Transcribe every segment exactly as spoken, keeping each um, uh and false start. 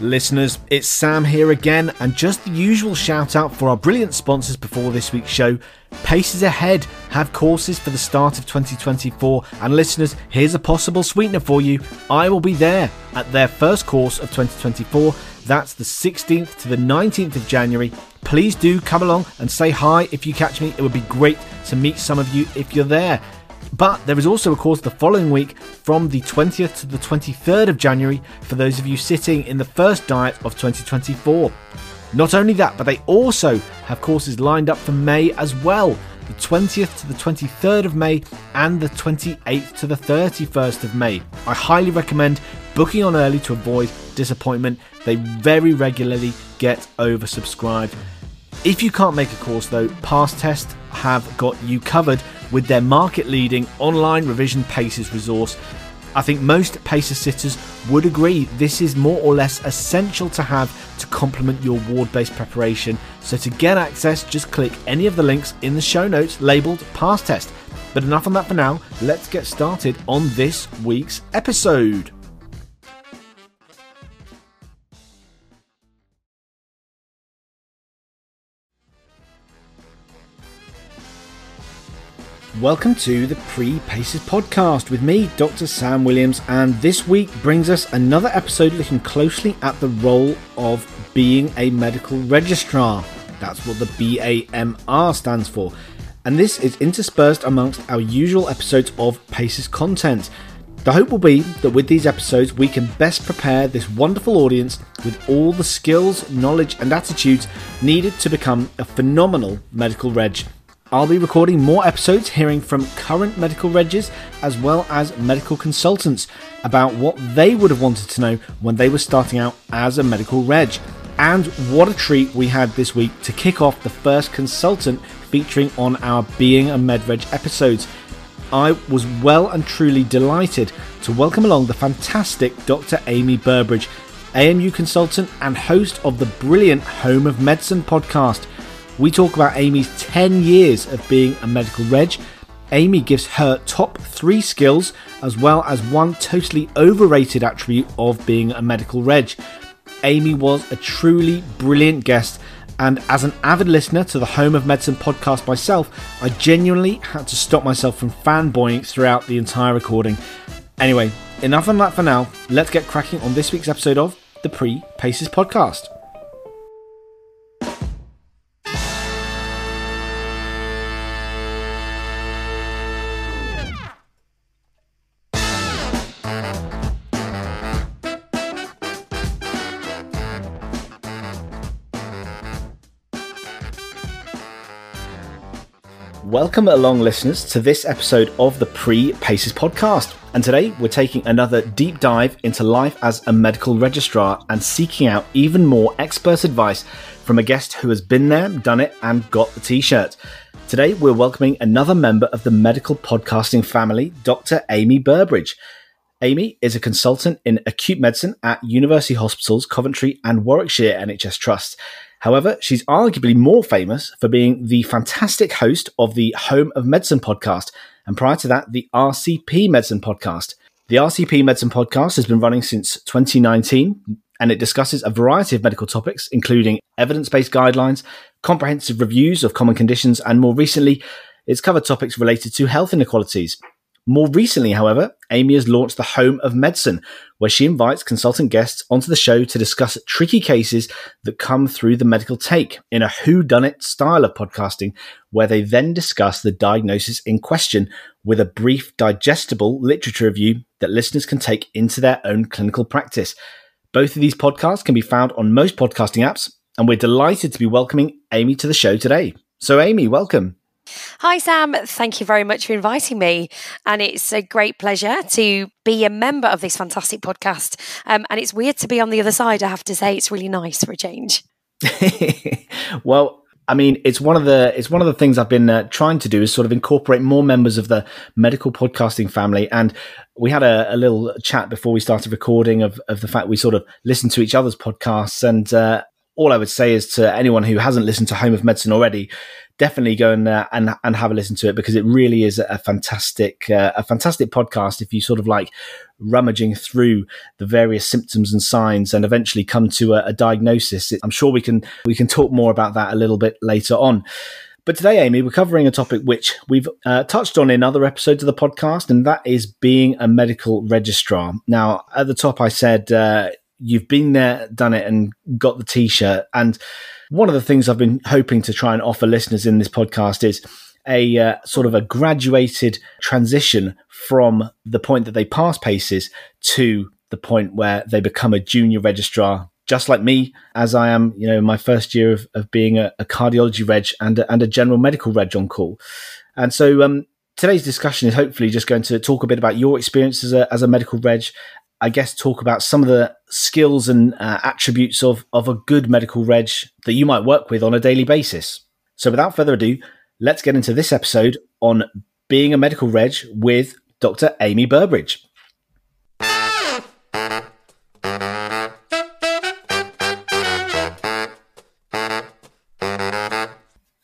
Listeners, it's Sam here again, and just the usual shout out for our brilliant sponsors before this week's show. Paces Ahead have courses for the start of twenty twenty-four, and listeners, here's a possible sweetener for you. I will be there at their first course of twenty twenty-four. That's the sixteenth to the nineteenth of January. Please do come along and say hi if you catch me. It would be great to meet some of you if you're there. But there is also a course the following week from the twentieth to the twenty-third of January for those of you sitting in the first diet of twenty twenty-four. Not only that, but they also have courses lined up for May as well, the twentieth to the twenty-third of May and the twenty-eighth to the thirty-first of May. I highly recommend booking on early to avoid disappointment. They very regularly get oversubscribed. If you can't make a course though, Pastest have got you covered with their market-leading online revision PACES resource. I think most PACES sitters would agree this is more or less essential to have to complement your ward-based preparation. So to get access, just click any of the links in the show notes labelled Pastest. But enough on that for now, let's get started on this week's episode. Welcome to the Pre-PACES podcast with me, Doctor Sam Williams, and this week brings us another episode looking closely at the role of being a medical registrar. That's what the B A M R stands for. And this is interspersed amongst our usual episodes of PACES content. The hope will be that with these episodes we can best prepare this wonderful audience with all the skills, knowledge and attitudes needed to become a phenomenal medical reg. I'll be recording more episodes hearing from current medical regs as well as medical consultants about what they would have wanted to know when they were starting out as a medical reg. And what a treat we had this week to kick off the first consultant featuring on our Being a Med Reg episodes. I was well and truly delighted to welcome along the fantastic Doctor Amie Burbridge, A M U consultant and host of the brilliant Home of Medicine podcast. We talk about Amie's ten years of being a medical reg. Amie gives her top three skills as well as one totally overrated attribute of being a medical reg. Amie was a truly brilliant guest, and as an avid listener to the Home of Medicine podcast myself, I genuinely had to stop myself from fanboying throughout the entire recording. Anyway, enough on that for now. Let's get cracking on this week's episode of the Pre-PACES podcast. Welcome along, listeners, to this episode of the Pre-PACES podcast. And today we're taking another deep dive into life as a medical registrar and seeking out even more expert advice from a guest who has been there, done it, and got the t-shirt. Today we're welcoming another member of the medical podcasting family, Doctor Amie Burbridge. Amie is a consultant in acute medicine at University Hospitals, Coventry and Warwickshire N H S Trust. However, she's arguably more famous for being the fantastic host of the Home of Medicine podcast, and prior to that, the R C P Medicine podcast. The R C P Medicine podcast has been running since twenty nineteen, and it discusses a variety of medical topics, including evidence-based guidelines, comprehensive reviews of common conditions, and more recently, it's covered topics related to health inequalities. More recently, however, Amie has launched the Home of Medicine, where she invites consultant guests onto the show to discuss tricky cases that come through the medical take in a whodunit style of podcasting, where they then discuss the diagnosis in question with a brief digestible literature review that listeners can take into their own clinical practice. Both of these podcasts can be found on most podcasting apps, and we're delighted to be welcoming Amie to the show today. So Amie, welcome. Hi Sam, thank you very much for inviting me, and it's a great pleasure to be a member of this fantastic podcast, um, and it's weird to be on the other side, I have to say. It's really nice for a change. Well, I mean, it's one of the it's one of the things I've been uh, trying to do is sort of incorporate more members of the medical podcasting family. And we had a, a little chat before we started recording of, of the fact we sort of listen to each other's podcasts, and uh, all I would say is to anyone who hasn't listened to Home of Medicine already, definitely go and uh, and and have a listen to it, because it really is a fantastic uh, a fantastic podcast. If you sort of like rummaging through the various symptoms and signs and eventually come to a, a diagnosis, I'm sure we can we can talk more about that a little bit later on. But today, Amy, we're covering a topic which we've uh, touched on in other episodes of the podcast, and that is being a medical registrar. Now, at the top, I said uh, you've been there, done it, and got the T-shirt. And one of the things I've been hoping to try and offer listeners in this podcast is a uh, sort of a graduated transition from the point that they pass PACES to the point where they become a junior registrar, just like me, as I am, you know, my first year of, of being a, a cardiology reg and a, and a general medical reg on call. And so um, today's discussion is hopefully just going to talk a bit about your experience as a, as a medical reg, I guess talk about some of the skills and uh, attributes of, of a good medical reg that you might work with on a daily basis. So without further ado, let's get into this episode on being a medical reg with Doctor Amie Burbridge.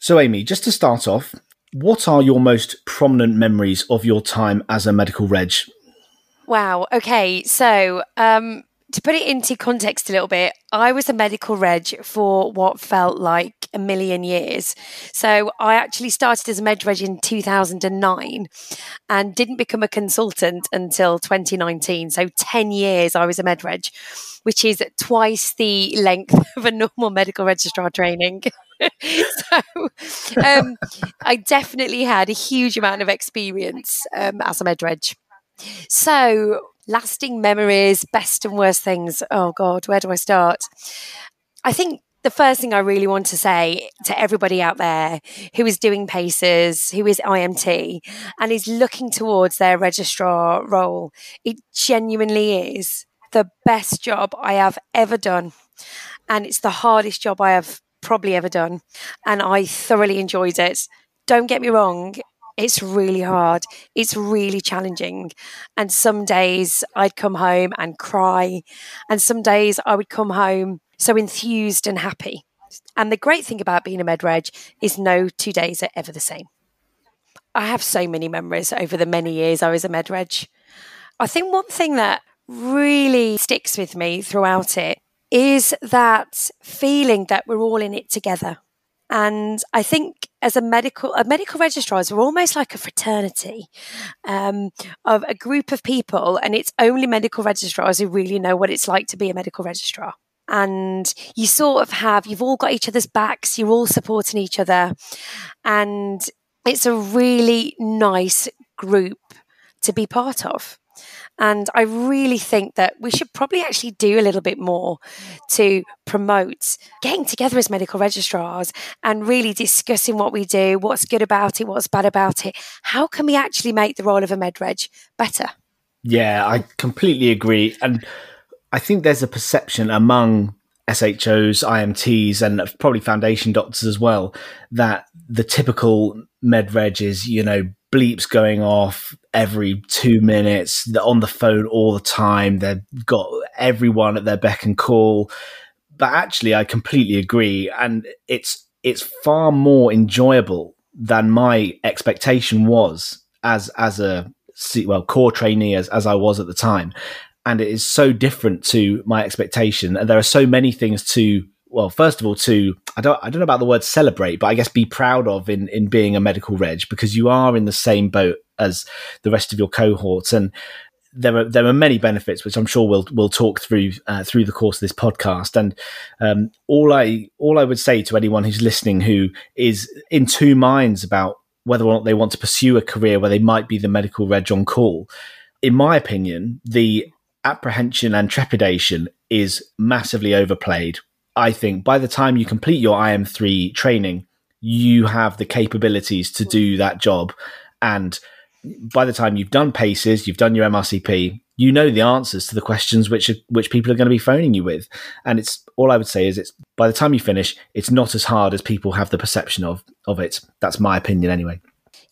So, Amy, just to start off, what are your most prominent memories of your time as a medical reg? Wow. Okay. So, um, to put it into context a little bit, I was a medical reg for what felt like a million years. So I actually started as a med reg in two thousand nine and didn't become a consultant until twenty nineteen. So ten years I was a med reg, which is twice the length of a normal medical registrar training. so um, I definitely had a huge amount of experience um, as a med reg. So lasting memories, best and worst things. Oh God, where do I start? I think the first thing I really want to say to everybody out there who is doing PACES, who is I M T and is looking towards their registrar role, it genuinely is the best job I have ever done. And it's the hardest job I have probably ever done. And I thoroughly enjoyed it. Don't get me wrong. It's really hard. It's really challenging. And some days I'd come home and cry. And some days I would come home so enthused and happy. And the great thing about being a med reg is no two days are ever the same. I have so many memories over the many years I was a med reg. I think one thing that really sticks with me throughout it is that feeling that we're all in it together. And I think as a medical, a medical registrars, we're almost like a fraternity um, of a group of people. And it's only medical registrars who really know what it's like to be a medical registrar. And you sort of have, you've all got each other's backs, you're all supporting each other. And it's a really nice group to be part of. And I really think that we should probably actually do a little bit more to promote getting together as medical registrars and really discussing what we do, what's good about it, what's bad about it. How can we actually make the role of a med reg better? Yeah, I completely agree. And I think there's a perception among S H Os, I M Ts, and probably foundation doctors as well, that the typical med reg is, you know, bleeps going off every two minutes, they're on the phone all the time, they've got everyone at their beck and call. But actually, I completely agree. And it's it's far more enjoyable than my expectation was as as a, well, core trainee as, as I was at the time. And it is so different to my expectation. And there are so many things to, well, first of all, to, I don't I don't know about the word celebrate, but I guess be proud of in, in being a medical reg, because you are in the same boat as the rest of your cohorts. And there are there are many benefits, which I'm sure we'll we'll talk through uh, through the course of this podcast. And um, all I all I would say to anyone who's listening who is in two minds about whether or not they want to pursue a career where they might be the medical reg on call, in my opinion, the apprehension and trepidation is massively overplayed. I think by the time you complete your I M three training, you have the capabilities to do that job. And by the time you've done PACES, you've done your M R C P, you know the answers to the questions which are, which people are going to be phoning you with. And it's all I would say is it's by the time you finish, it's not as hard as people have the perception of of it. That's my opinion anyway.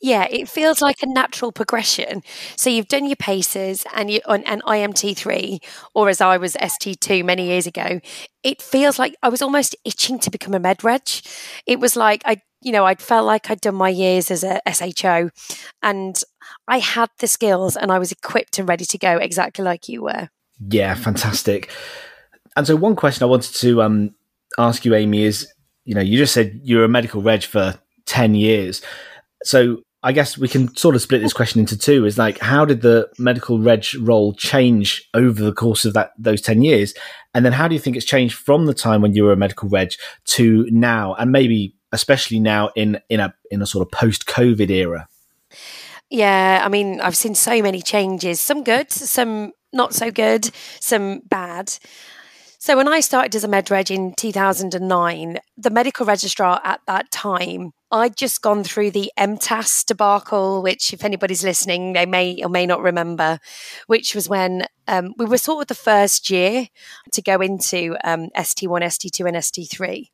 Yeah, it feels like a natural progression. So you've done your PACES and you on and I M T three, or as I was S T two many years ago. It feels like I was almost itching to become a med reg. It was like I, you know, I felt like I'd done my years as a S H O, and I had the skills and I was equipped and ready to go, exactly like you were. Yeah, fantastic. And so one question I wanted to um, ask you, Amie, is, you know, you just said you were a medical reg for ten years. So I guess we can sort of split this question into two, is like, how did the medical reg role change over the course of that those ten years? And then how do you think it's changed from the time when you were a medical reg to now, and maybe especially now in, in, a, in a sort of post-COVID era? Yeah, I mean, I've seen so many changes, some good, some not so good, some bad. So when I started as a med reg in two thousand nine, the medical registrar at that time, I'd just gone through the M T A S debacle, which if anybody's listening, they may or may not remember, which was when um, we were sort of the first year to go into um, S T one, S T two and S T three.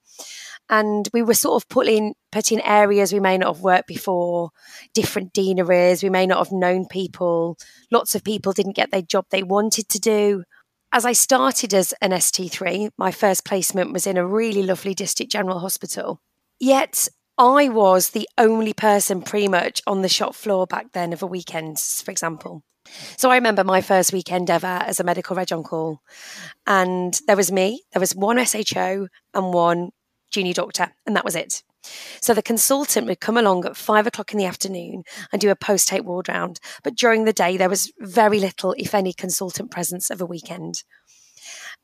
And we were sort of put in, put in areas we may not have worked before, different deaneries, we may not have known people. Lots of people didn't get their job they wanted to do. As I started as an S T three, my first placement was in a really lovely district general hospital. Yet I was the only person pretty much on the shop floor back then of a weekend, for example. So I remember my first weekend ever as a medical reg on call. And there was me, there was one S H O and one junior doctor, and that was it. So the consultant would come along at five o'clock in the afternoon and do a post-tape ward round. But during the day, there was very little, if any, consultant presence of a weekend.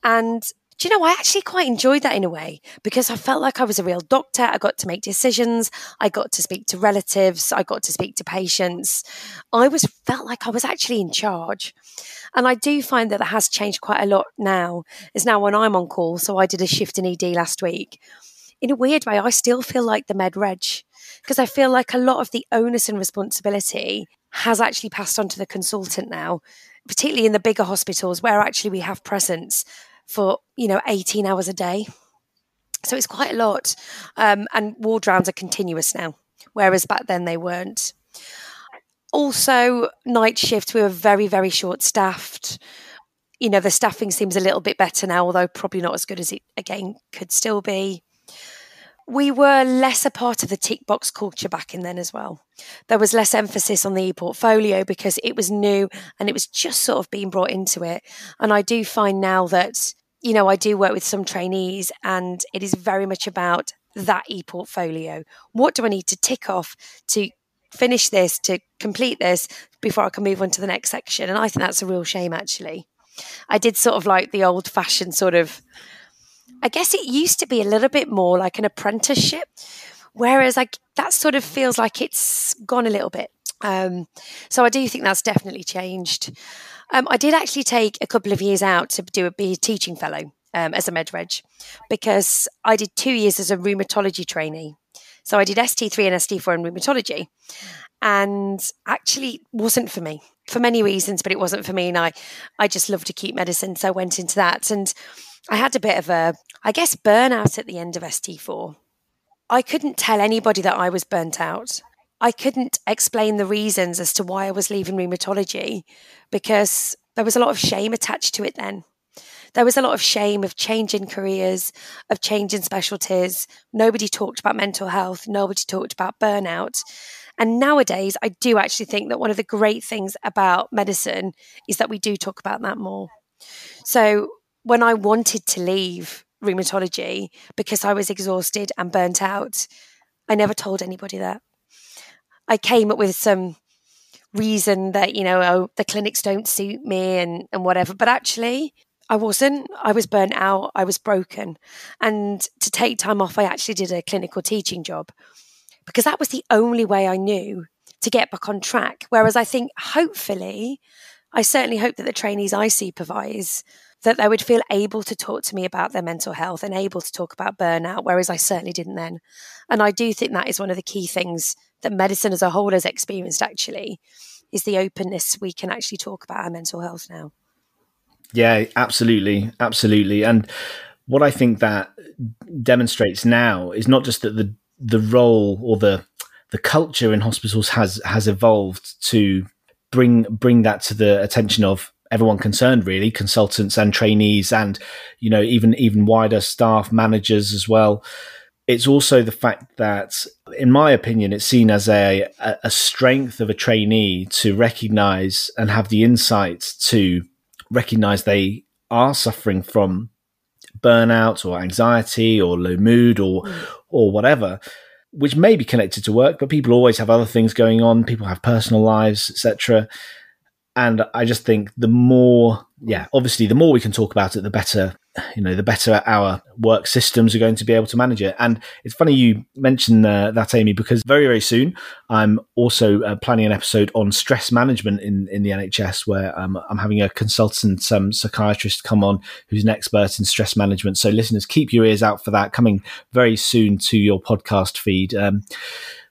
And, do you know, I actually quite enjoyed that in a way, because I felt like I was a real doctor. I got to make decisions. I got to speak to relatives. I got to speak to patients. I was felt like I was actually in charge. And I do find that that has changed quite a lot now. It's now when I'm on call. So I did a shift in E D last week. In a weird way, I still feel like the med reg, because I feel like a lot of the onus and responsibility has actually passed on to the consultant now, particularly in the bigger hospitals where actually we have presence for, you know, eighteen hours a day. So it's quite a lot. Um, and ward rounds are continuous now, whereas back then they weren't. Also, night shift, we were very, very short staffed. You know, the staffing seems a little bit better now, although probably not as good as it, again, could still be. We were less a part of the tick box culture back in then as well. There was less emphasis on the e-portfolio because it was new and it was just sort of being brought into it. And I do find now that, you know, I do work with some trainees and it is very much about that e-portfolio. What do I need to tick off to finish this, to complete this before I can move on to the next section? And I think that's a real shame, actually. I did sort of like the old fashioned sort of, I guess it used to be a little bit more like an apprenticeship, whereas like that sort of feels like it's gone a little bit. Um, so I do think that's definitely changed. Um, I did actually take a couple of years out to do a, be a teaching fellow um, as a med reg, because I did two years as a rheumatology trainee. So I did S T three and S T four in rheumatology, and actually wasn't for me for many reasons, but it wasn't for me. And I, I just loved acute medicine. So I went into that, and I had a bit of a, I guess, burnout at the end of S T four. I couldn't tell anybody that I was burnt out. I couldn't explain the reasons as to why I was leaving rheumatology, because there was a lot of shame attached to it then. There was a lot of shame of change in careers, of change in specialties. Nobody talked about mental health. Nobody talked about burnout. And nowadays, I do actually think that one of the great things about medicine is that we do talk about that more. So when I wanted to leave rheumatology because I was exhausted and burnt out, I never told anybody that. I came up with some reason that, you know, oh, the clinics don't suit me and, and whatever. But actually, I wasn't. I was burnt out. I was broken. And to take time off, I actually did a clinical teaching job, because that was the only way I knew to get back on track. Whereas I think, hopefully, I certainly hope that the trainees I supervise, that they would feel able to talk to me about their mental health and able to talk about burnout, whereas I certainly didn't then. And I do think that is one of the key things that medicine as a whole has experienced, actually, is the openness we can actually talk about our mental health now. Yeah, absolutely. Absolutely. And what I think that demonstrates now is not just that the the role or the the culture in hospitals has has evolved to bring bring that to the attention of everyone concerned, really, consultants and trainees, and you know even even wider staff, managers as well. It's also the fact that, in my opinion, it's seen as a a strength of a trainee to recognize and have the insight to recognize they are suffering from burnout or anxiety or low mood or mm. or whatever, which may be connected to work, but people always have other things going on. People have personal lives, et cetera. And I just think the more, yeah, obviously the more we can talk about it, the better, you know, the better our work systems are going to be able to manage it. And it's funny you mentioned uh, that, Amie, because very, very soon I'm also uh, planning an episode on stress management in, in the N H S, where um, I'm having a consultant um, psychiatrist come on who's an expert in stress management. So listeners, keep your ears out for that, coming very soon to your podcast feed. Um,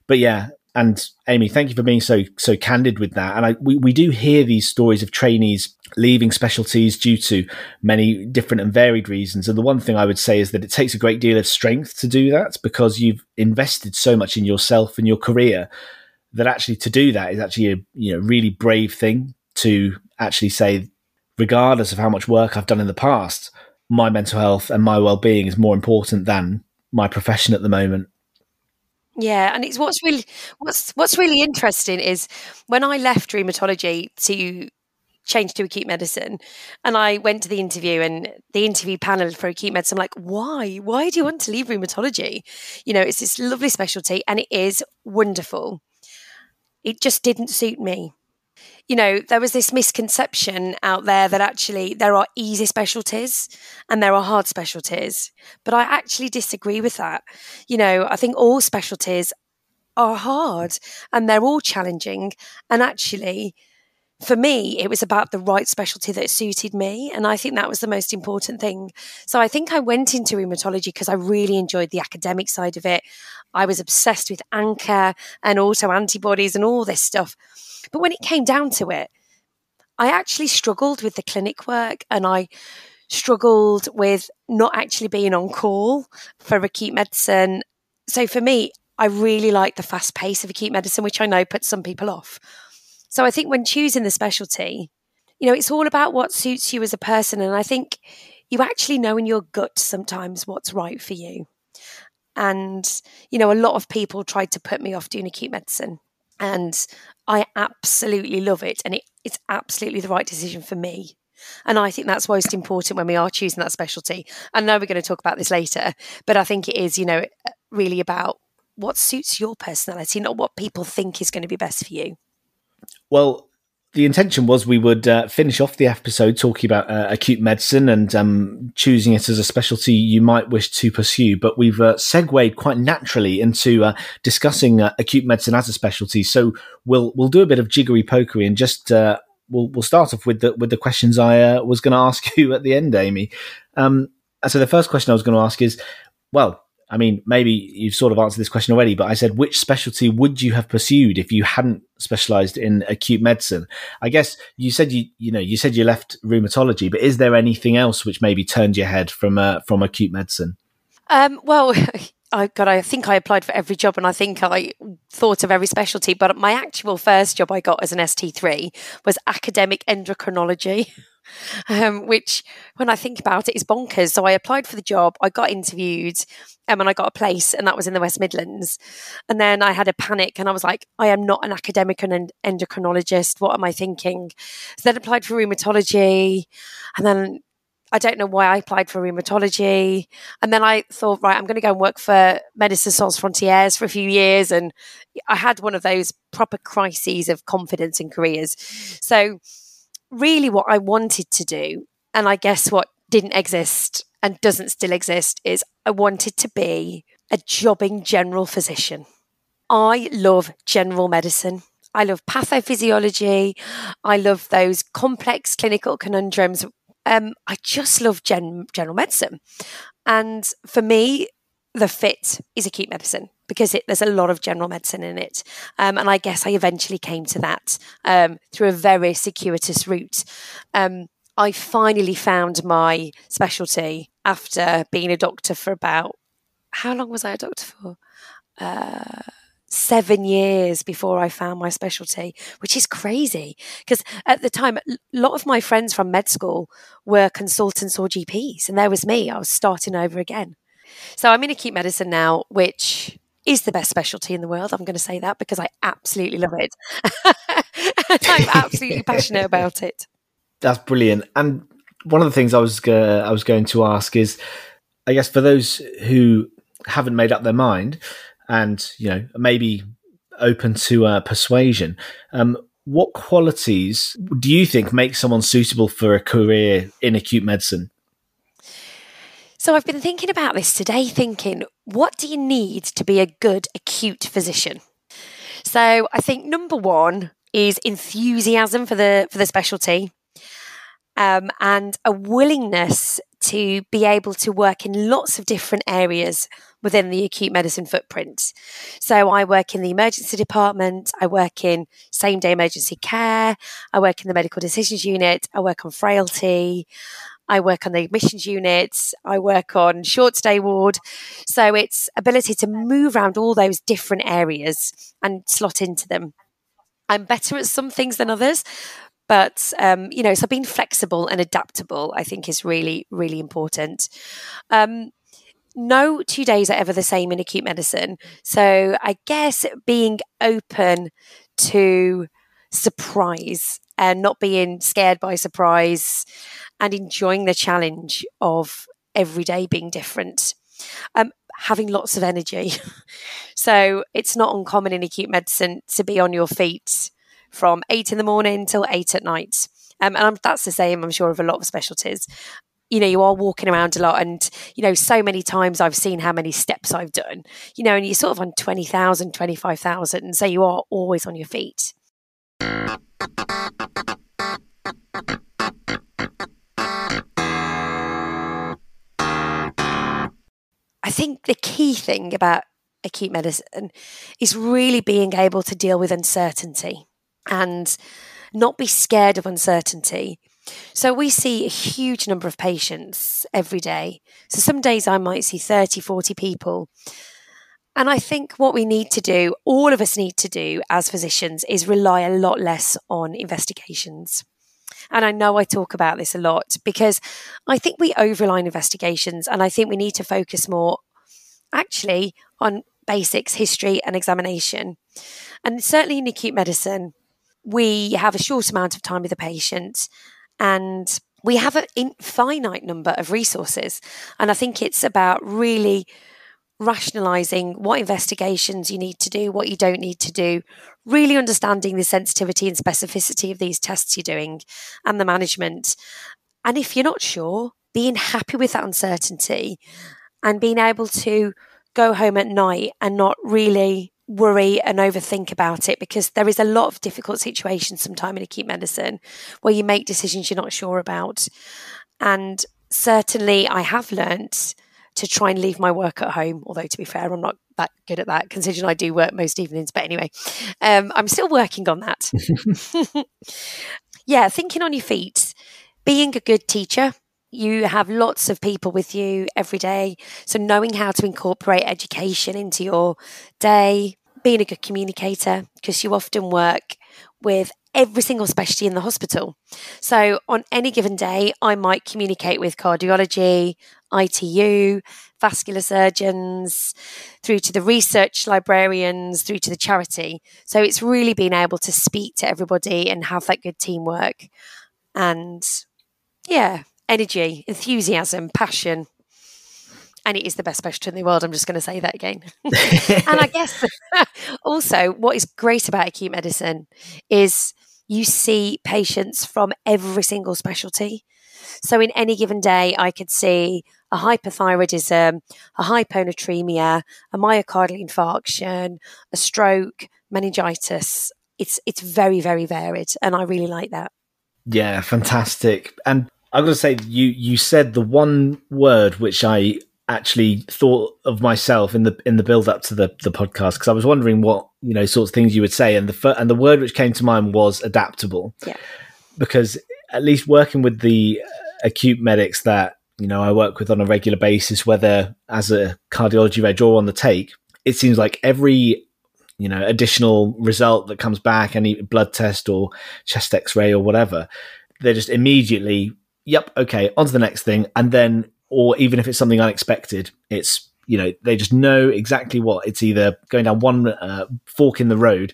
but yeah. And Amie, thank you for being so so candid with that. And I, we, we do hear these stories of trainees leaving specialties due to many different and varied reasons. And the one thing I would say is that it takes a great deal of strength to do that, because you've invested so much in yourself and your career that actually to do that is actually a you know really brave thing to actually say, regardless of how much work I've done in the past, my mental health and my well-being is more important than my profession at the moment. Yeah, and it's what's really what's what's really interesting is when I left rheumatology to change to acute medicine, and I went to the interview and the interview panel for acute medicine, I'm like, why? Why do you want to leave rheumatology? You know, it's this lovely specialty and it is wonderful. It just didn't suit me. You know, there was this misconception out there that actually there are easy specialties and there are hard specialties, but I actually disagree with that. You know, I think all specialties are hard and they're all challenging. And actually, for me, it was about the right specialty that suited me. And I think that was the most important thing. So I think I went into rheumatology because I really enjoyed the academic side of it. I was obsessed with anchor and auto antibodies and all this stuff. But when it came down to it, I actually struggled with the clinic work and I struggled with not actually being on call for acute medicine. So for me, I really like the fast pace of acute medicine, which I know puts some people off. So I think when choosing the specialty, you know, it's all about what suits you as a person. And I think you actually know in your gut sometimes what's right for you. And, you know, a lot of people tried to put me off doing acute medicine. And I absolutely love it. And it, it's absolutely the right decision for me. And I think that's most important when we are choosing that specialty. I know we're going to talk about this later, but I think it is, you know, really about what suits your personality, not what people think is going to be best for you. Well, the intention was we would uh, finish off the episode talking about uh, acute medicine and um, choosing it as a specialty you might wish to pursue. But we've uh, segued quite naturally into uh, discussing uh, acute medicine as a specialty. So we'll we'll do a bit of jiggery pokery and just uh, we'll we'll start off with the with the questions I uh, was going to ask you at the end, Amie. Um, so the first question I was going to ask is, well, I mean, maybe you've sort of answered this question already, but I said, which specialty would you have pursued if you hadn't specialized in acute medicine? I guess you said you, you know, you said you left rheumatology, but is there anything else which maybe turned your head from uh, from acute medicine? Um, well, I God, I think I applied for every job, and I think I thought of every specialty. But my actual first job I got as an S T three was academic endocrinology. Um, which when I think about it is bonkers. So I applied for the job, I got interviewed um, and I got a place, and that was in the West Midlands. And then I had a panic and I was like, I am not an academic and endocrinologist. What am I thinking? So then I applied for rheumatology, and then I don't know why I applied for rheumatology. And then I thought, right, I'm going to go and work for Médecins Sans Frontières for a few years. And I had one of those proper crises of confidence in careers. So really what I wanted to do, and I guess what didn't exist and doesn't still exist, is I wanted to be a jobbing general physician. I love general medicine. I love pathophysiology. I love those complex clinical conundrums. Um, I just love gen- general medicine. And for me, the fit is acute medicine, because it, there's a lot of general medicine in it. Um, and I guess I eventually came to that um, through a very circuitous route. Um, I finally found my specialty after being a doctor for about, how long was I a doctor for? Uh, seven years before I found my specialty, which is crazy. Because at the time, a lot of my friends from med school were consultants or G Ps. And there was me. I was starting over again. So I'm in acute medicine now, which is the best specialty in the world. I'm going to say that because I absolutely love it. I'm absolutely passionate about it. That's brilliant. And one of the things I was uh, I was going to ask is, I guess for those who haven't made up their mind and, you know, maybe open to uh, persuasion, um, what qualities do you think make someone suitable for a career in acute medicine? So I've been thinking about this today, thinking, what do you need to be a good acute physician? So I think number one is enthusiasm for the for the specialty. Um, and a willingness to be able to work in lots of different areas within the acute medicine footprint. So I work in the emergency department, I work in same-day emergency care, I work in the medical decisions unit, I work on frailty, I work on the admissions units, I work on short stay ward. So it's ability to move around all those different areas and slot into them. I'm better at some things than others. But, um, you know, so being flexible and adaptable, I think, is really, really important. Um, no two days are ever the same in acute medicine. So I guess being open to surprise and not being scared by surprise and enjoying the challenge of every day being different. Um, having lots of energy. So it's not uncommon in acute medicine to be on your feet from eight in the morning till eight at night. Um, and I'm, that's the same, I'm sure, of a lot of specialties. You know, you are walking around a lot and, you know, so many times I've seen how many steps I've done, you know, and you're sort of on twenty thousand, twenty-five thousand. And so you are always on your feet. I think the key thing about acute medicine is really being able to deal with uncertainty and not be scared of uncertainty. So we see a huge number of patients every day. So some days I might see thirty, forty people. And I think what we need to do, all of us need to do as physicians, is rely a lot less on investigations. And I know I talk about this a lot because I think we overrely on investigations, and I think we need to focus more actually on basics, history and examination. And certainly in acute medicine, we have a short amount of time with the patient and we have a finite number of resources. And I think it's about really rationalising what investigations you need to do, what you don't need to do, really understanding the sensitivity and specificity of these tests you're doing and the management. And if you're not sure, being happy with that uncertainty and being able to go home at night and not really worry and overthink about it, because there is a lot of difficult situations sometimes in acute medicine where you make decisions you're not sure about. And certainly I have learnt to try and leave my work at home, although to be fair, I'm not that good at that considering I do work most evenings. But anyway, um, I'm still working on that. Yeah, thinking on your feet, being a good teacher. You have lots of people with you every day. So knowing how to incorporate education into your day, being a good communicator, because you often work with every single specialty in the hospital. So on any given day, I might communicate with cardiology, I T U, vascular surgeons, through to the research librarians, through to the charity. So it's really being able to speak to everybody and have that good teamwork. And yeah. Energy, enthusiasm, passion. And it is the best specialty in the world. I'm just going to say that again. And I guess also what is great about acute medicine is you see patients from every single specialty. So in any given day, I could see a hypothyroidism, a hyponatremia, a myocardial infarction, a stroke, meningitis. It's, it's very, very varied. And I really like that. Yeah, fantastic. And I've got to say, you, you said the one word which I actually thought of myself in the in the build up to the, the podcast, because I was wondering what, you know, sorts of things you would say, and the and the word which came to mind was adaptable. Yeah. Because at least working with the acute medics that, you know, I work with on a regular basis, whether as a cardiology reg or on the take, it seems like every you know, additional result that comes back, any blood test or chest x-ray or whatever, they're just immediately, yep, okay, on to the next thing. And then, or even if it's something unexpected, it's, you know, they just know exactly what, it's either going down one uh, fork in the road.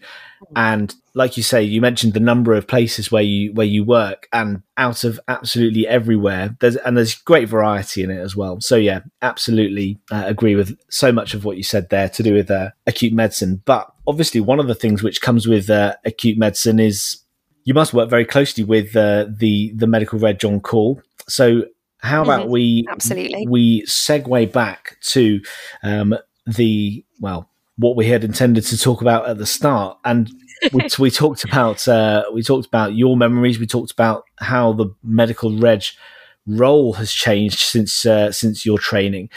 And like you say, you mentioned the number of places where you, where you work, and out of absolutely everywhere, there's, and there's great variety in it as well. So yeah, absolutely uh, agree with so much of what you said there to do with uh, acute medicine. But obviously one of the things which comes with uh, acute medicine is you must work very closely with uh, the, the medical reg on call. So how about mm-hmm. we absolutely we segue back to um, the, well, what we had intended to talk about at the start, and we, we talked about uh, we talked about your memories. We talked about how the medical reg role has changed since uh, since your training.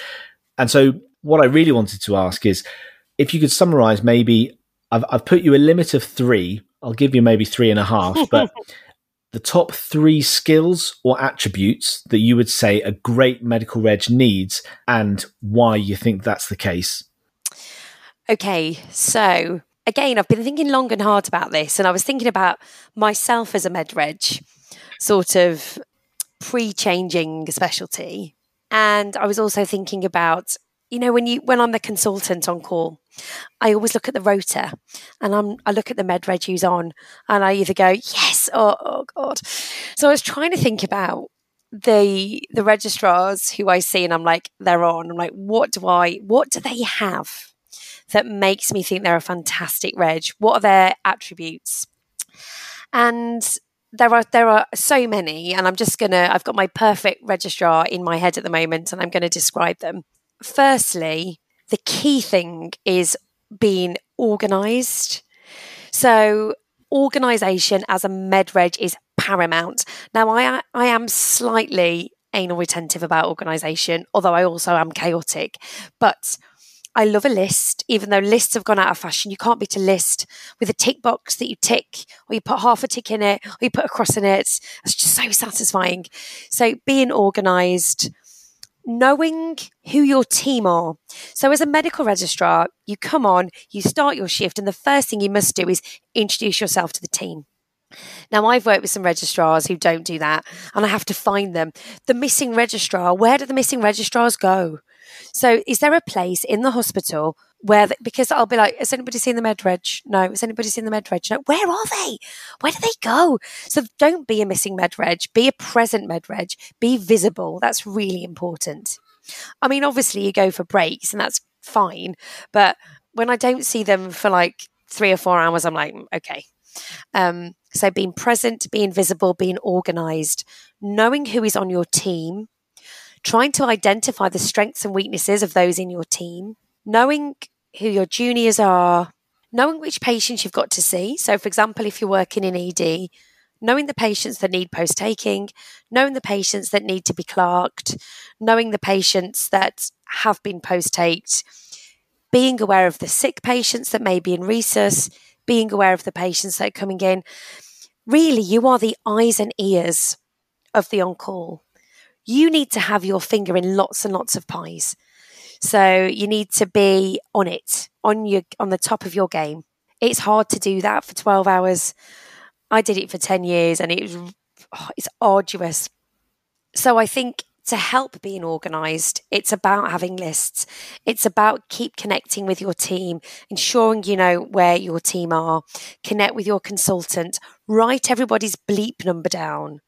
And so, what I really wanted to ask is if you could summarise. Maybe I've, I've put you a limit of three. I'll give you maybe three and a half, but. The top three skills or attributes that you would say a great medical reg needs, and why you think that's the case. Okay, so again, I've been thinking long and hard about this, and I was thinking about myself as a med reg, sort of pre-changing specialty. And I was also thinking about, you know, when you when I'm the consultant on call, I always look at the rota, and I'm, I look at the med reg who's on, and I either go, yes, or oh God. So I was trying to think about the the registrars who I see, and I'm like, they're on. I'm like, what do I, what do they have that makes me think they're a fantastic reg? What are their attributes? And there are there are so many, and I'm just going to, I've got my perfect registrar in my head at the moment, and I'm going to describe them. Firstly, the key thing is being organised. So organisation as a med reg is paramount. Now, I I am slightly anal retentive about organisation, although I also am chaotic. But I love a list, even though lists have gone out of fashion. You can't beat a list with a tick box that you tick, or you put half a tick in it, or you put a cross in it. It's just so satisfying. So being organised. Knowing who your team are. So as a medical registrar, you come on, you start your shift, and the first thing you must do is introduce yourself to the team. Now, I've worked with some registrars who don't do that, and I have to find them. The missing registrar, where do the missing registrars go? So is there a place in the hospital where, the, because I'll be like, has anybody seen the med reg? No. Has anybody seen the med reg? No. Where are they? Where do they go? So don't be a missing med reg. Be a present med reg. Be visible. That's really important. I mean, obviously you go for breaks and that's fine. But when I don't see them for like three or four hours, I'm like, okay. Um, so being present, being visible, being organised, knowing who is on your team, trying to identify the strengths and weaknesses of those in your team, knowing who your juniors are, knowing which patients you've got to see. So, for example, if you're working in E D, knowing the patients that need post-taking, knowing the patients that need to be clerked, knowing the patients that have been post-taked, being aware of the sick patients that may be in resus, being aware of the patients that are coming in. Really, you are the eyes and ears of the on-call. You need to have your finger in lots and lots of pies. So you need to be on it, on your on the top of your game. It's hard to do that for twelve hours. I did it for ten years, and it was, oh, it's arduous. So I think to help being organised, it's about having lists. It's about keep connecting with your team, ensuring you know where your team are, connect with your consultant, write everybody's bleep number down.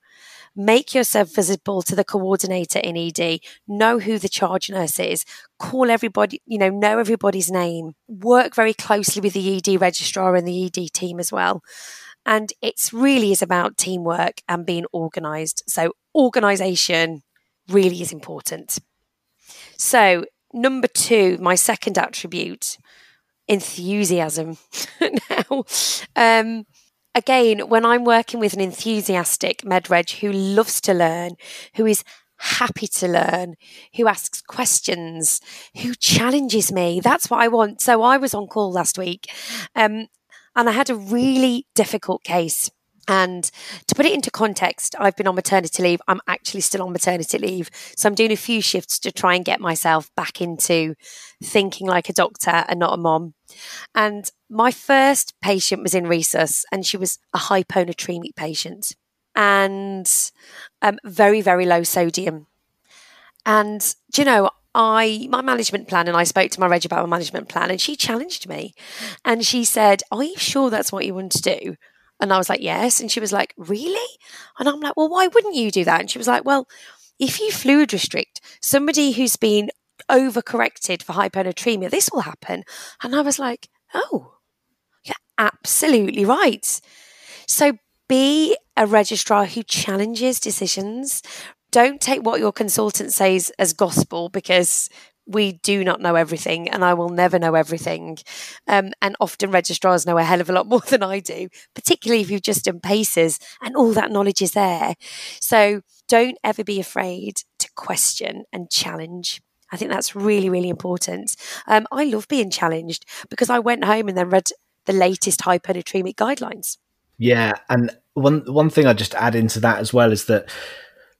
Make yourself visible to the coordinator in E D, know who the charge nurse is, call everybody, you know, know everybody's name, work very closely with the E D registrar and the E D team as well. And it really is about teamwork and being organised. So organisation really is important. So number two, my second attribute, enthusiasm. now, um, Again, when I'm working with an enthusiastic med reg who loves to learn, who is happy to learn, who asks questions, who challenges me, that's what I want. So I was on call last week um, and I had a really difficult case. And to put it into context, I've been on maternity leave. I'm actually still on maternity leave. So I'm doing a few shifts to try and get myself back into thinking like a doctor and not a mom. And my first patient was in resus, and she was a hyponatremic patient and um, very, very low sodium. And, do you know, I, my management plan, and I spoke to my reg about my management plan, and she challenged me. And she said, "Are you sure that's what you want to do?" And I was like, "Yes." And she was like, "Really?" And I'm like, "Well, why wouldn't you do that?" And she was like, "Well, if you fluid restrict somebody who's been overcorrected for hyponatremia, this will happen." And I was like, "Oh, yeah, absolutely right." So be a registrar who challenges decisions. Don't take what your consultant says as gospel, because we do not know everything, and I will never know everything. Um, and often registrars know a hell of a lot more than I do, particularly if you've just done PACES and all that knowledge is there. So don't ever be afraid to question and challenge. I think that's really, really important. Um, I love being challenged, because I went home and then read the latest hyponatremic guidelines. Yeah. And one, one thing I just add into that as well is that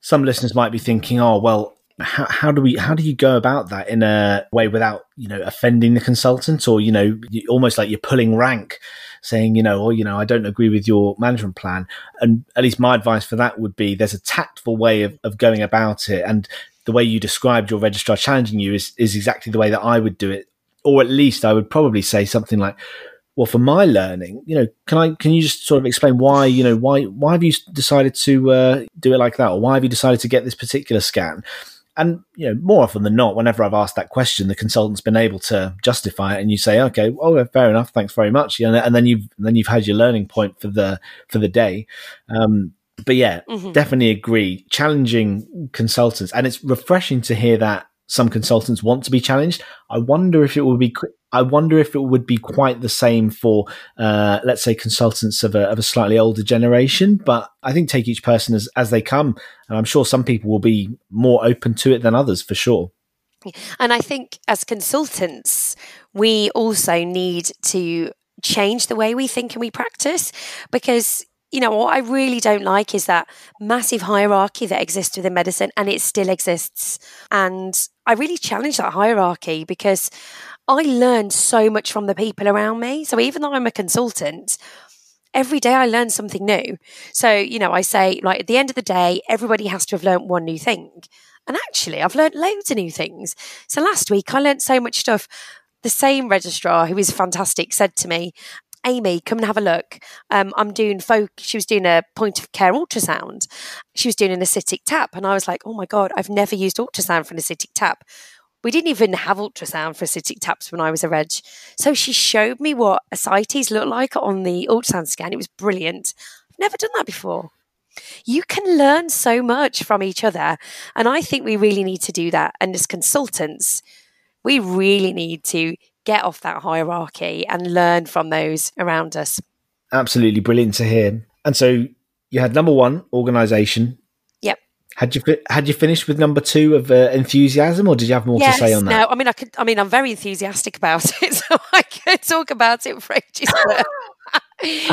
some listeners might be thinking, oh, well, How, how do we, how do you go about that in a way without, you know, offending the consultant, or, you know, you, almost like you're pulling rank, saying, you know, or, you know, I don't agree with your management plan. And at least my advice for that would be there's a tactful way of, of going about it. And the way you described your registrar challenging you is, is exactly the way that I would do it. Or at least I would probably say something like, well, for my learning, you know, can I, can you just sort of explain why, you know, why, why have you decided to uh, do it like that? Or why have you decided to get this particular scan? And, you know, more often than not, whenever I've asked that question, the consultant's been able to justify it, and you say, "Okay, well, fair enough, thanks very much," and, and then you've then you've had your learning point for the for the day. Um, but yeah, mm-hmm. Definitely agree. Challenging consultants, and it's refreshing to hear that some consultants want to be challenged. I wonder if it would be. I wonder if it would be quite the same for, uh, let's say, consultants of a, of a slightly older generation. But I think take each person as as they come. And I'm sure some people will be more open to it than others, for sure. And I think as consultants, we also need to change the way we think and we practice, because, you know, what I really don't like is that massive hierarchy that exists within medicine, and it still exists. And I really challenge that hierarchy, because I learned so much from the people around me. So even though I'm a consultant, every day I learn something new. So, you know, I say, like, at the end of the day, everybody has to have learnt one new thing. And actually, I've learnt loads of new things. So last week, I learnt so much stuff. The same registrar, who is fantastic, said to me, "Amie, come and have a look. Um, I'm doing folk." She was doing a point of care ultrasound. She was doing an ascitic tap. And I was like, "Oh my God, I've never used ultrasound for an ascitic tap." We didn't even have ultrasound for ascitic taps when I was a reg. So she showed me what ascites look like on the ultrasound scan. It was brilliant. I've never done that before. You can learn so much from each other. And I think we really need to do that. And as consultants, we really need to get off that hierarchy and learn from those around us. Absolutely brilliant to hear. And so you had number one, organisation. Had you had you finished with number two of uh, enthusiasm, or did you have more yes, to say on that? No, I mean I could. I mean I'm very enthusiastic about it, so I could talk about it for ages.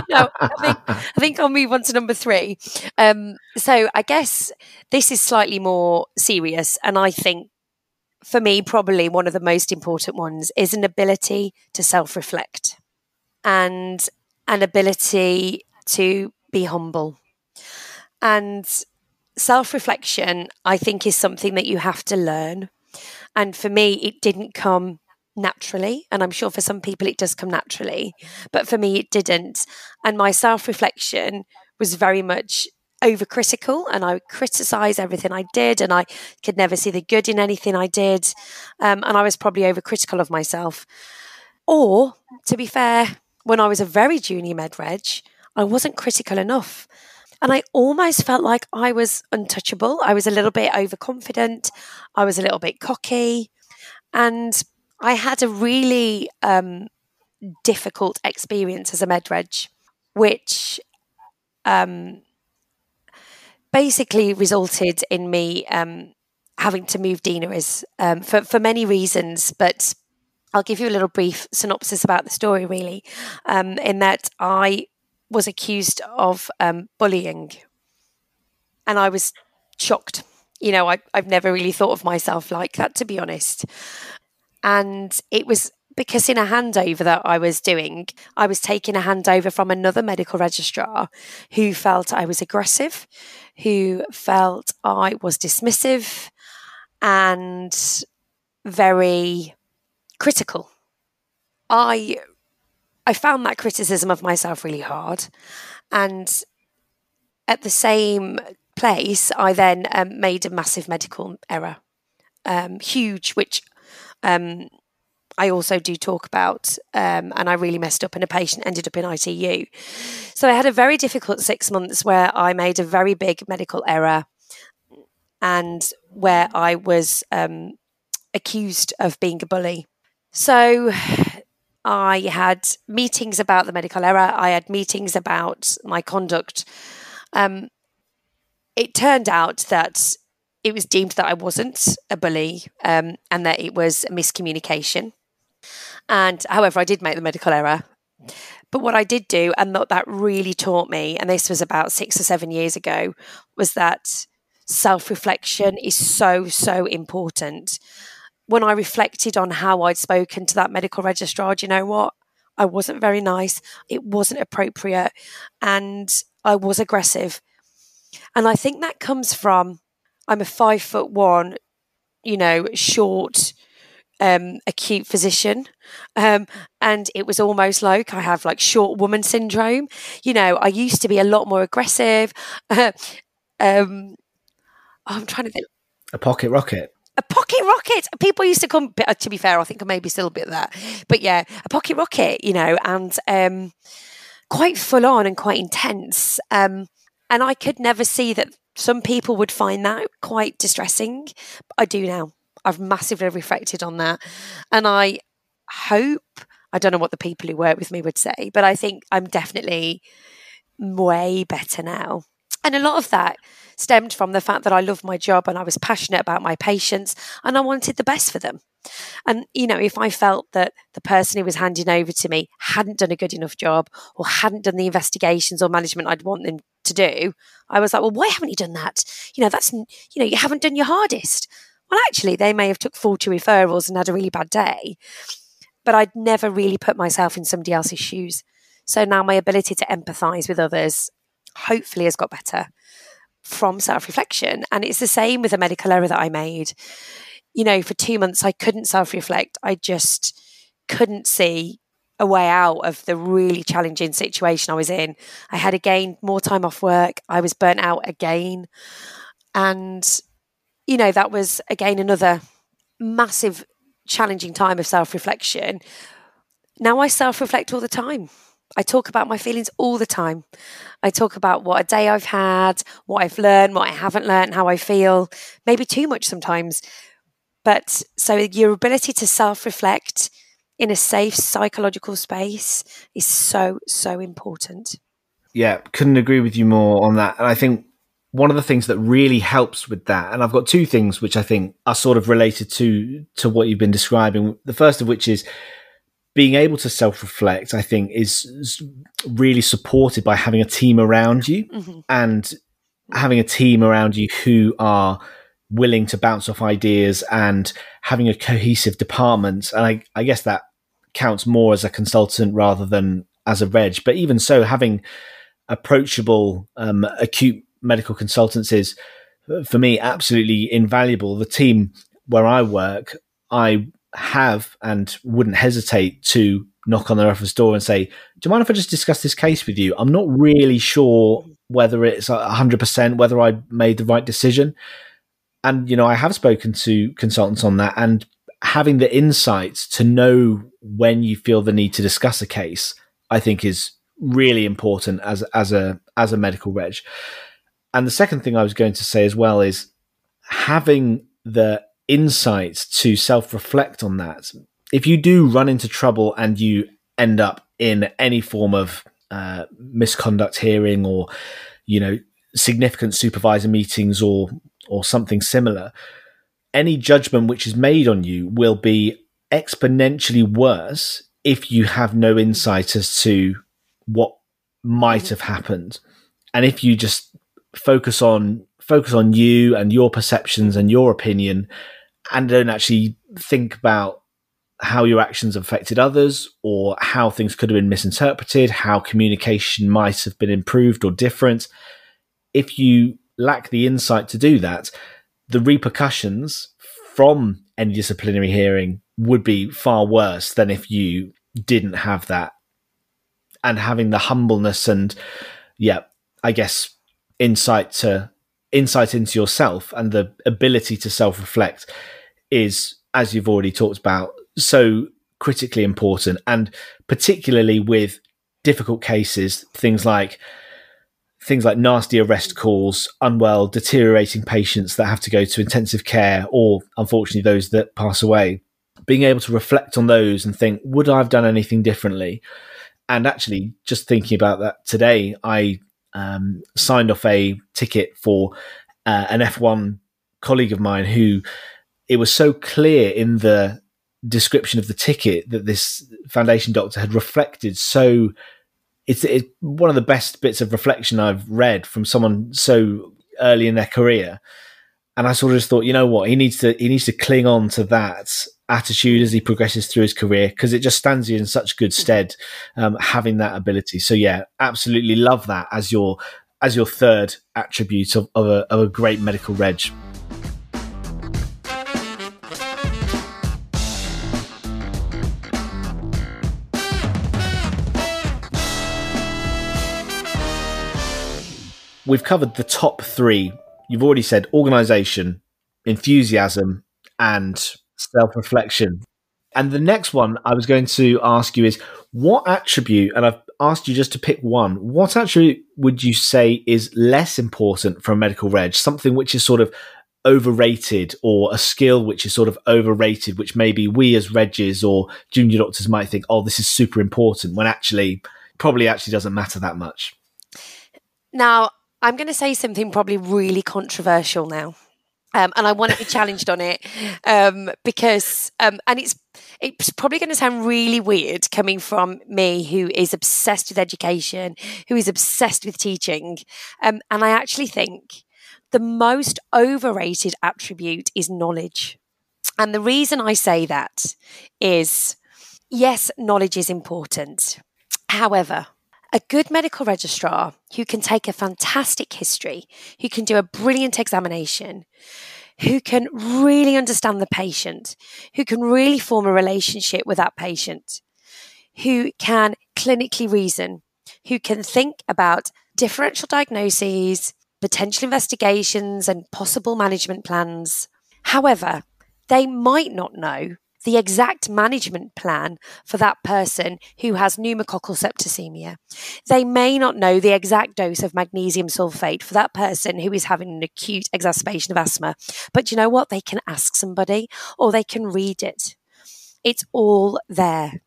No, I think, I think I'll move on to number three. Um, so I guess this is slightly more serious, and I think for me probably one of the most important ones is an ability to self-reflect and an ability to be humble. And self-reflection, I think, is something that you have to learn. And for me, it didn't come naturally. And I'm sure for some people it does come naturally. But for me, it didn't. And my self-reflection was very much overcritical. And I would criticise everything I did. And I could never see the good in anything I did. Um, and I was probably overcritical of myself. Or, to be fair, when I was a very junior med reg, I wasn't critical enough. And I almost felt like I was untouchable. I was a little bit overconfident. I was a little bit cocky. And I had a really um, difficult experience as a med reg, which um, basically resulted in me um, having to move deaneries um, for, for many reasons. But I'll give you a little brief synopsis about the story, really, um, in that I was accused of um, bullying. And I was shocked. You know, I, I've never really thought of myself like that, to be honest. And it was because in a handover that I was doing, I was taking a handover from another medical registrar who felt I was aggressive, who felt I was dismissive and very critical. I I found that criticism of myself really hard. And at the same place, I then um, made a massive medical error, um, huge, which um, I also do talk about. Um, and I really messed up and a patient ended up in I T U. So I had a very difficult six months where I made a very big medical error and where I was um, accused of being a bully. So I had meetings about the medical error. I had meetings about my conduct. Um, it turned out that it was deemed that I wasn't a bully um, and that it was a miscommunication. And however, I did make the medical error. But what I did do, and that, that really taught me, and this was about six or seven years ago, was that self-reflection is so, so important. When I reflected on how I'd spoken to that medical registrar, do you know what? I wasn't very nice. It wasn't appropriate. And I was aggressive. And I think that comes from, I'm a five foot one, you know, short, um, acute physician. Um, and it was almost like I have like short woman syndrome. You know, I used to be a lot more aggressive. um, oh, I'm trying to think. A pocket rocket. A pocket rocket. People used to come, to be fair, I think I maybe still a bit of that. But yeah, a pocket rocket, you know, and um, quite full on and quite intense. Um, and I could never see that some people would find that quite distressing. But I do now. I've massively reflected on that. And I hope, I don't know what the people who work with me would say, but I think I'm definitely way better now. And a lot of that stemmed from the fact that I loved my job and I was passionate about my patients and I wanted the best for them. And, you know, if I felt that the person who was handing over to me hadn't done a good enough job or hadn't done the investigations or management I'd want them to do, I was like, well, why haven't you done that? You know, that's, you know, you haven't done your hardest. Well, actually, they may have took forty referrals and had a really bad day, but I'd never really put myself in somebody else's shoes. So now my ability to empathise with others hopefully has got better from self-reflection. And it's the same with the medical error that I made. You know, for two months, I couldn't self-reflect. I just couldn't see a way out of the really challenging situation I was in. I had, again, more time off work. I was burnt out again. And, you know, that was, again, another massive, challenging time of self-reflection. Now I self-reflect all the time. I talk about my feelings all the time. I talk about what a day I've had, what I've learned, what I haven't learned, how I feel, maybe too much sometimes. But so your ability to self-reflect in a safe psychological space is so, so important. Yeah, couldn't agree with you more on that. And I think one of the things that really helps with that, and I've got two things which I think are sort of related to to what you've been describing. The first of which is being able to self-reflect, I think, is really supported by having a team around you mm-hmm. and having a team around you who are willing to bounce off ideas and having a cohesive department. And I, I guess that counts more as a consultant rather than as a reg. But even so, having approachable um, acute medical consultants is, for me, absolutely invaluable. The team where I work, I have and wouldn't hesitate to knock on the reference door and say, do you mind if I just discuss this case with you? I'm not really sure whether it's one hundred percent, whether I made the right decision. And, you know, I have spoken to consultants on that, and having the insights to know when you feel the need to discuss a case, I think is really important as, as a, as a medical reg. And the second thing I was going to say as well is having the insights to self-reflect on that. If you do run into trouble and you end up in any form of uh, misconduct hearing or, you know, significant supervisor meetings or or something similar, any judgment which is made on you will be exponentially worse if you have no insight as to what might have happened. And if you just focus on focus on you and your perceptions and your opinion, and don't actually think about how your actions affected others or how things could have been misinterpreted, how communication might have been improved or different. If you lack the insight to do that, the repercussions from any disciplinary hearing would be far worse than if you didn't have that. And having the humbleness and, yeah, I guess insight to insight into yourself and the ability to self-reflect is, as you've already talked about, so critically important. And particularly with difficult cases, things like things like nasty arrest calls, unwell, deteriorating patients that have to go to intensive care, or unfortunately those that pass away, being able to reflect on those and think, would I have done anything differently? And actually, just thinking about that today, I um, signed off a ticket for uh, an F one colleague of mine who, it was so clear in the description of the ticket that this foundation doctor had reflected so It's, it's one of the best bits of reflection I've read from someone so early in their career. And I sort of just thought, you know what, he needs to, he needs to cling on to that attitude as he progresses through his career, because it just stands you in such good stead, um, having that ability. So yeah, absolutely love that as your, as your third attribute of, of, a, of a great medical reg. We've covered the top three. You've already said organisation, enthusiasm, and self-reflection. And the next one I was going to ask you is, what attribute, and I've asked you just to pick one, what attribute would you say is less important for a medical reg, something which is sort of overrated, or a skill which is sort of overrated, which maybe we as regs or junior doctors might think, oh, this is super important, when actually probably actually doesn't matter that much? Now, I'm going to say something probably really controversial now, um, and I want to be challenged on it, um, because, um, and it's it's probably going to sound really weird coming from me, who is obsessed with education, who is obsessed with teaching, um, and I actually think the most overrated attribute is knowledge. And the reason I say that is, yes, knowledge is important. However, a good medical registrar who can take a fantastic history, who can do a brilliant examination, who can really understand the patient, who can really form a relationship with that patient, who can clinically reason, who can think about differential diagnoses, potential investigations, and possible management plans. However, they might not know the exact management plan for that person who has pneumococcal septicemia. They may not know the exact dose of magnesium sulfate for that person who is having an acute exacerbation of asthma. But you know what? They can ask somebody, or they can read it. It's all there.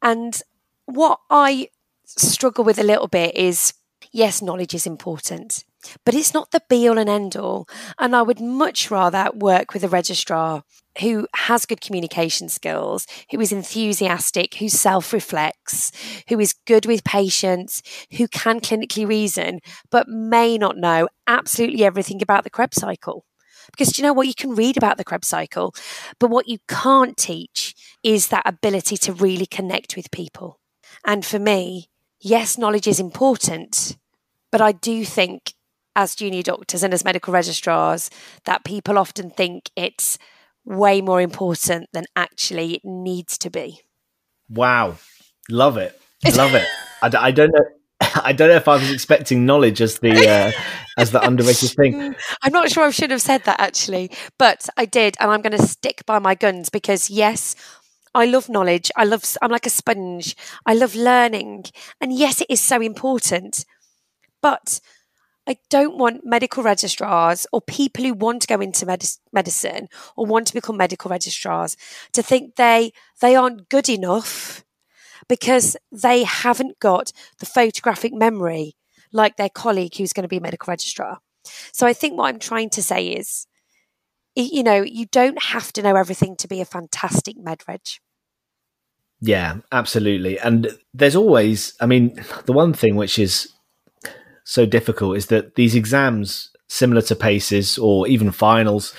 And what I struggle with a little bit is, yes, knowledge is important, but it's not the be-all and end-all. And I would much rather work with a registrar who has good communication skills, who is enthusiastic, who self-reflects, who is good with patients, who can clinically reason, but may not know absolutely everything about the Krebs cycle. Because do you know what? You can read about the Krebs cycle, but what you can't teach is that ability to really connect with people. And for me, yes, knowledge is important, but I do think as junior doctors and as medical registrars that people often think it's way more important than actually it needs to be. Wow. Love it. Love it. I, I don't know. I don't know if I was expecting knowledge as the uh, as the underrated thing. I'm not sure I should have said that actually, but I did. And I'm going to stick by my guns because yes, I love knowledge. I love, I'm like a sponge. I love learning. And yes, it is so important, but I don't want medical registrars or people who want to go into med- medicine or want to become medical registrars to think they they aren't good enough because they haven't got the photographic memory like their colleague who's going to be a medical registrar. So I think what I'm trying to say is, you know, you don't have to know everything to be a fantastic med reg. Yeah, absolutely. And there's always, I mean, the one thing which is so difficult is that these exams, similar to PACES or even finals,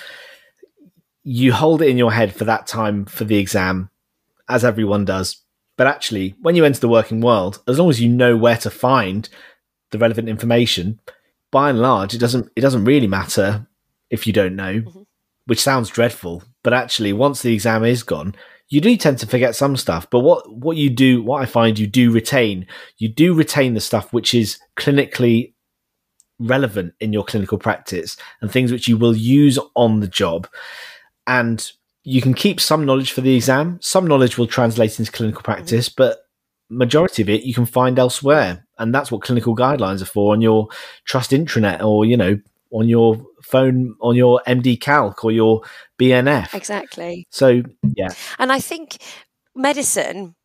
you hold it in your head for that time for the exam, as everyone does. But actually, when you enter the working world, as long as you know where to find the relevant information, by and large, it doesn't it doesn't really matter if you don't know, mm-hmm. which sounds dreadful. But actually, once the exam is gone, you do tend to forget some stuff. But what, what you do, what I find you do retain, you do retain the stuff which is clinically relevant in your clinical practice and things which you will use on the job. And you can keep some knowledge for the exam. Some knowledge will translate into clinical practice, but majority of it you can find elsewhere. And that's what clinical guidelines are for, on your Trust intranet or, you know, on your phone, on your M D Calc or your B N F. Exactly. So, yeah. And I think medicine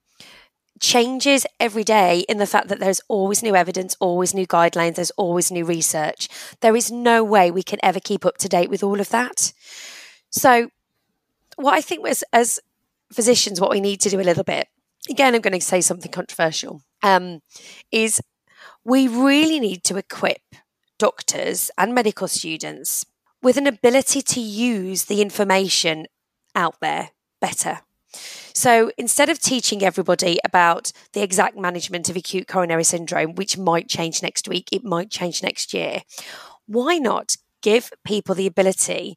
changes every day in the fact that there's always new evidence, always new guidelines, there's always new research. There is no way we can ever keep up to date with all of that. So what I think was, as physicians, what we need to do a little bit, again, I'm going to say something controversial, um, is we really need to equip doctors and medical students with an ability to use the information out there better. So instead of teaching everybody about the exact management of acute coronary syndrome, which might change next week, it might change next year, why not give people the ability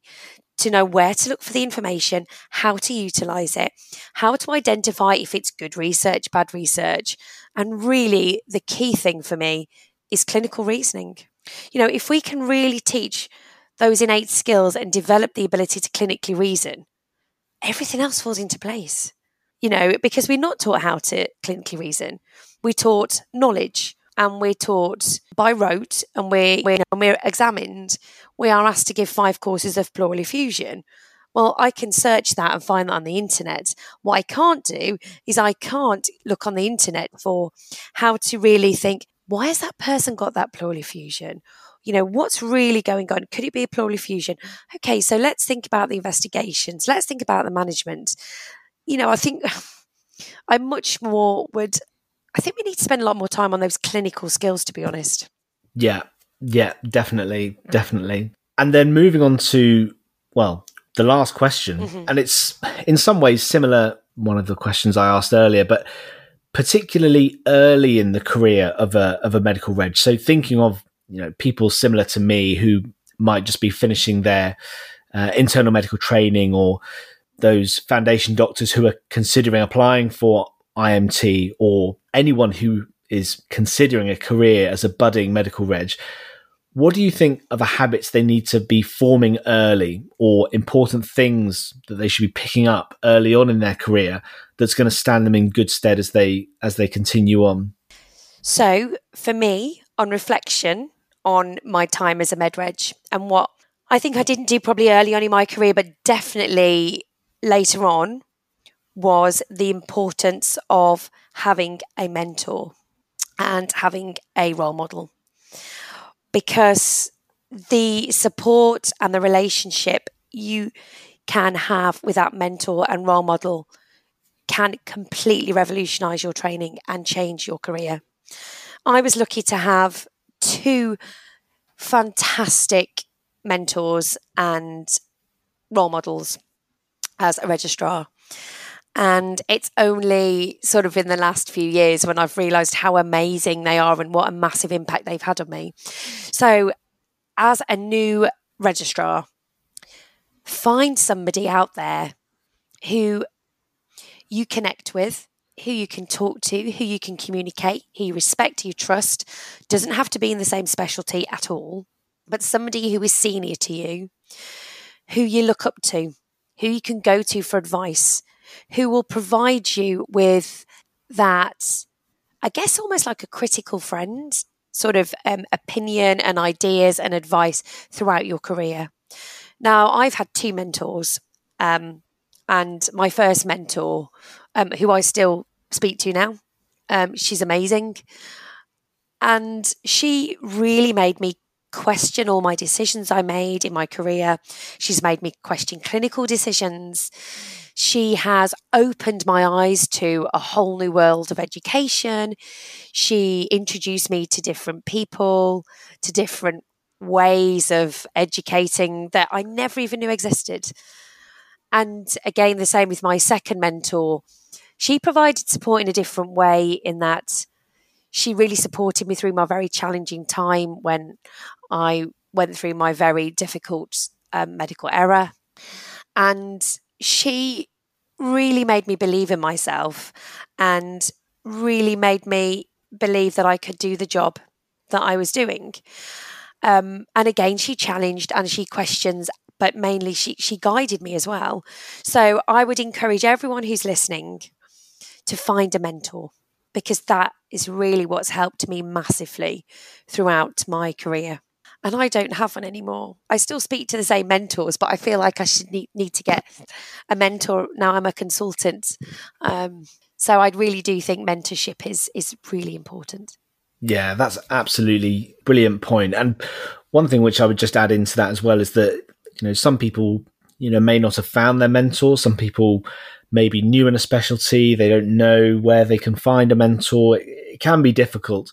to know where to look for the information, how to utilise it, how to identify if it's good research, bad research. And really, the key thing for me is clinical reasoning. You know, if we can really teach those innate skills and develop the ability to clinically reason, everything else falls into place. You know, because we're not taught how to clinically reason. We're taught knowledge and we're taught by rote, and we're, we're, we're examined. We are asked to give five courses of pleural effusion. Well, I can search that and find that on the internet. What I can't do is I can't look on the internet for how to really think, why has that person got that pleural effusion? You know, what's really going on? Could it be a pleural effusion? Okay, so let's think about the investigations. Let's think about the management. You know, I think I'm much more would... I think we need to spend a lot more time on those clinical skills, to be honest. Yeah, yeah, definitely, definitely. And then moving on to, well, the last question, mm-hmm. and it's in some ways similar, one of the questions I asked earlier, but particularly early in the career of a of a medical reg. So thinking of, you know, people similar to me who might just be finishing their uh, internal medical training, or those foundation doctors who are considering applying for I M T, or anyone who is considering a career as a budding medical reg, what do you think are the habits they need to be forming early, or important things that they should be picking up early on in their career that's going to stand them in good stead as they as they continue on? So for me, on reflection on my time as a med reg and what I think I didn't do probably early on in my career, but definitely later on, was the importance of having a mentor and having a role model, because the support and the relationship you can have with that mentor and role model can completely revolutionise your training and change your career. I was lucky to have two fantastic mentors and role models as a registrar. And it's only sort of in the last few years when I've realised how amazing they are and what a massive impact they've had on me. So as a new registrar, find somebody out there who you connect with, who you can talk to, who you can communicate, who you respect, who you trust. Doesn't have to be in the same specialty at all, but somebody who is senior to you, who you look up to, who you can go to for advice, who will provide you with that, I guess, almost like a critical friend, sort of um, opinion and ideas and advice throughout your career. Now, I've had two mentors, um, and my first mentor, um, who I still speak to now, um, she's amazing. And she really made me question all my decisions I made in my career. She's made me question clinical decisions. She has opened my eyes to a whole new world of education. She introduced me to different people, to different ways of educating that I never even knew existed. And again, the same with my second mentor. She provided support in a different way in that she really supported me through my very challenging time when I went through my very difficult um, medical error. And she really made me believe in myself and really made me believe that I could do the job that I was doing. Um, and again, she challenged and she questioned, but mainly she, she guided me as well. So I would encourage everyone who's listening to find a mentor, because that is really what's helped me massively throughout my career. And I don't have one anymore. I still speak to the same mentors, but I feel like I should need, need to get a mentor. Now I'm a consultant. Um, so I really do think mentorship is is really important. Yeah, that's absolutely brilliant point. And one thing which I would just add into that as well is that, you know, some people, you know, may not have found their mentor. Some people may be new in a specialty. They don't know where they can find a mentor. It, it can be difficult.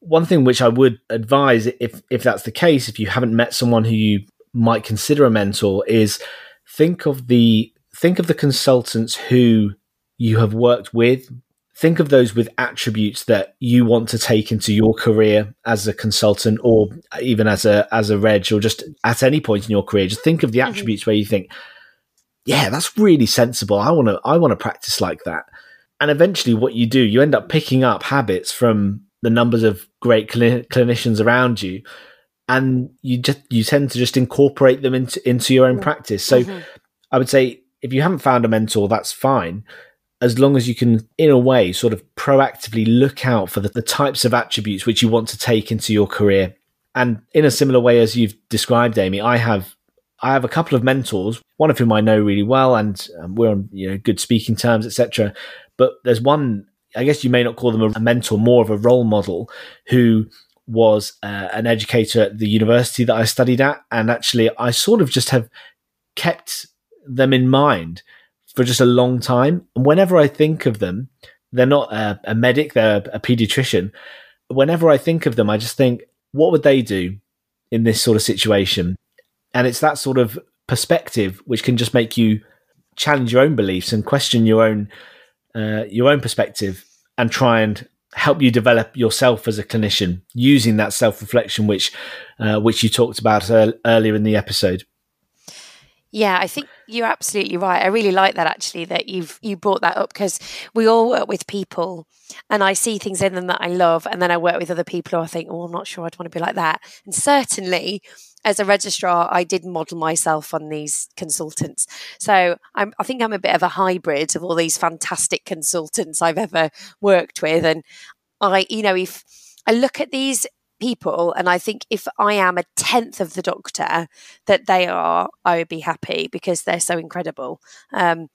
One thing which I would advise, if if that's the case, if you haven't met someone who you might consider a mentor, is think of the think of the consultants who you have worked with. Think of those with attributes that you want to take into your career as a consultant, or even as a as a reg, or just at any point in your career. Just think of the attributes mm-hmm. where you think, yeah, that's really sensible. I want to I want to practice like that. And eventually, what you do, you end up picking up habits from the numbers of great cl- clinicians around you, and you just you tend to just incorporate them into into your own practice. So mm-hmm. I would say if you haven't found a mentor, that's fine, as long as you can, in a way, sort of proactively look out for the, the types of attributes which you want to take into your career. And in a similar way as you've described, Amie, I have I have a couple of mentors, one of whom I know really well, and um, we're on you know good speaking terms, et cetera. But there's one, I guess you may not call them a mentor, more of a role model, who was uh, an educator at the university that I studied at. And actually, I sort of just have kept them in mind for just a long time. And whenever I think of them, they're not a, a medic, they're a, a pediatrician. Whenever I think of them, I just think, what would they do in this sort of situation? And it's that sort of perspective which can just make you challenge your own beliefs and question your own Uh, your own perspective, and try and help you develop yourself as a clinician using that self-reflection which uh, which you talked about uh, earlier in the episode. Yeah, I think you're absolutely right. I really like that, actually, that you've you brought that up, because we all work with people and I see things in them that I love, and then I work with other people who I think, oh, I'm not sure I'd want to be like that. And certainly as a registrar, I did model myself on these consultants. So I'm, I think I'm a bit of a hybrid of all these fantastic consultants I've ever worked with. And I, you know, if I look at these people and I think, if I am a tenth of the doctor that they are, I would be happy, because they're so incredible. Um,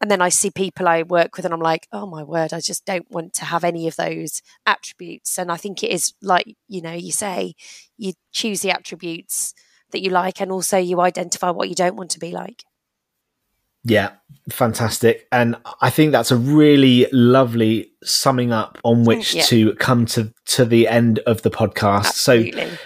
and then I see people I work with and I'm like, oh my word, I just don't want to have any of those attributes. And I think it is, like, you know, you say, you choose the attributes that you like, and also you identify what you don't want to be like. Yeah, fantastic. And I think that's a really lovely summing up on which yeah. to come to, to the end of the podcast. Absolutely. So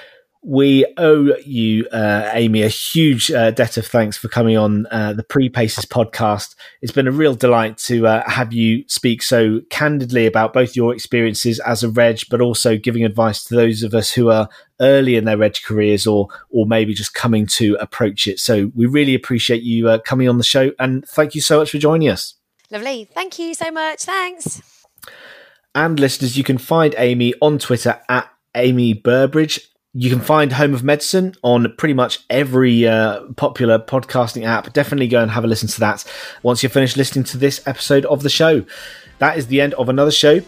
we owe you, uh, Amie, a huge uh, debt of thanks for coming on uh, the Pre-PACES podcast. It's been a real delight to uh, have you speak so candidly about both your experiences as a reg, but also giving advice to those of us who are early in their reg careers, or or maybe just coming to approach it. So we really appreciate you uh, coming on the show, and thank you so much for joining us. Lovely. Thank you so much. Thanks. And listeners, you can find Amie on Twitter at Amie Burbridge. You can find Home of Medicine on pretty much every uh, popular podcasting app. Definitely go and have a listen to that once you're finished listening to this episode of the show. That is the end of another show.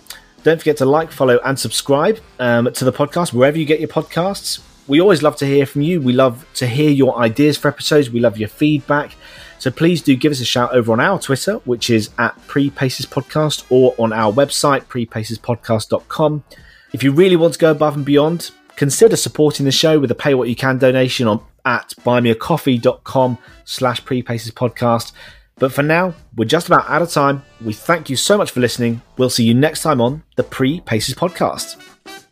Don't forget to like, follow, and subscribe um, to the podcast wherever you get your podcasts. We always love to hear from you. We love to hear your ideas for episodes. We love your feedback. So please do give us a shout over on our Twitter, which is at Pre-PACES Podcast, or on our website, pre paces podcast dot com. If you really want to go above and beyond, consider supporting the show with a pay what you can donation on at buy me a coffee dot com slash pre paces podcast. But for now, we're just about out of time. We thank you so much for listening. We'll see you next time on the Pre-PACES podcast.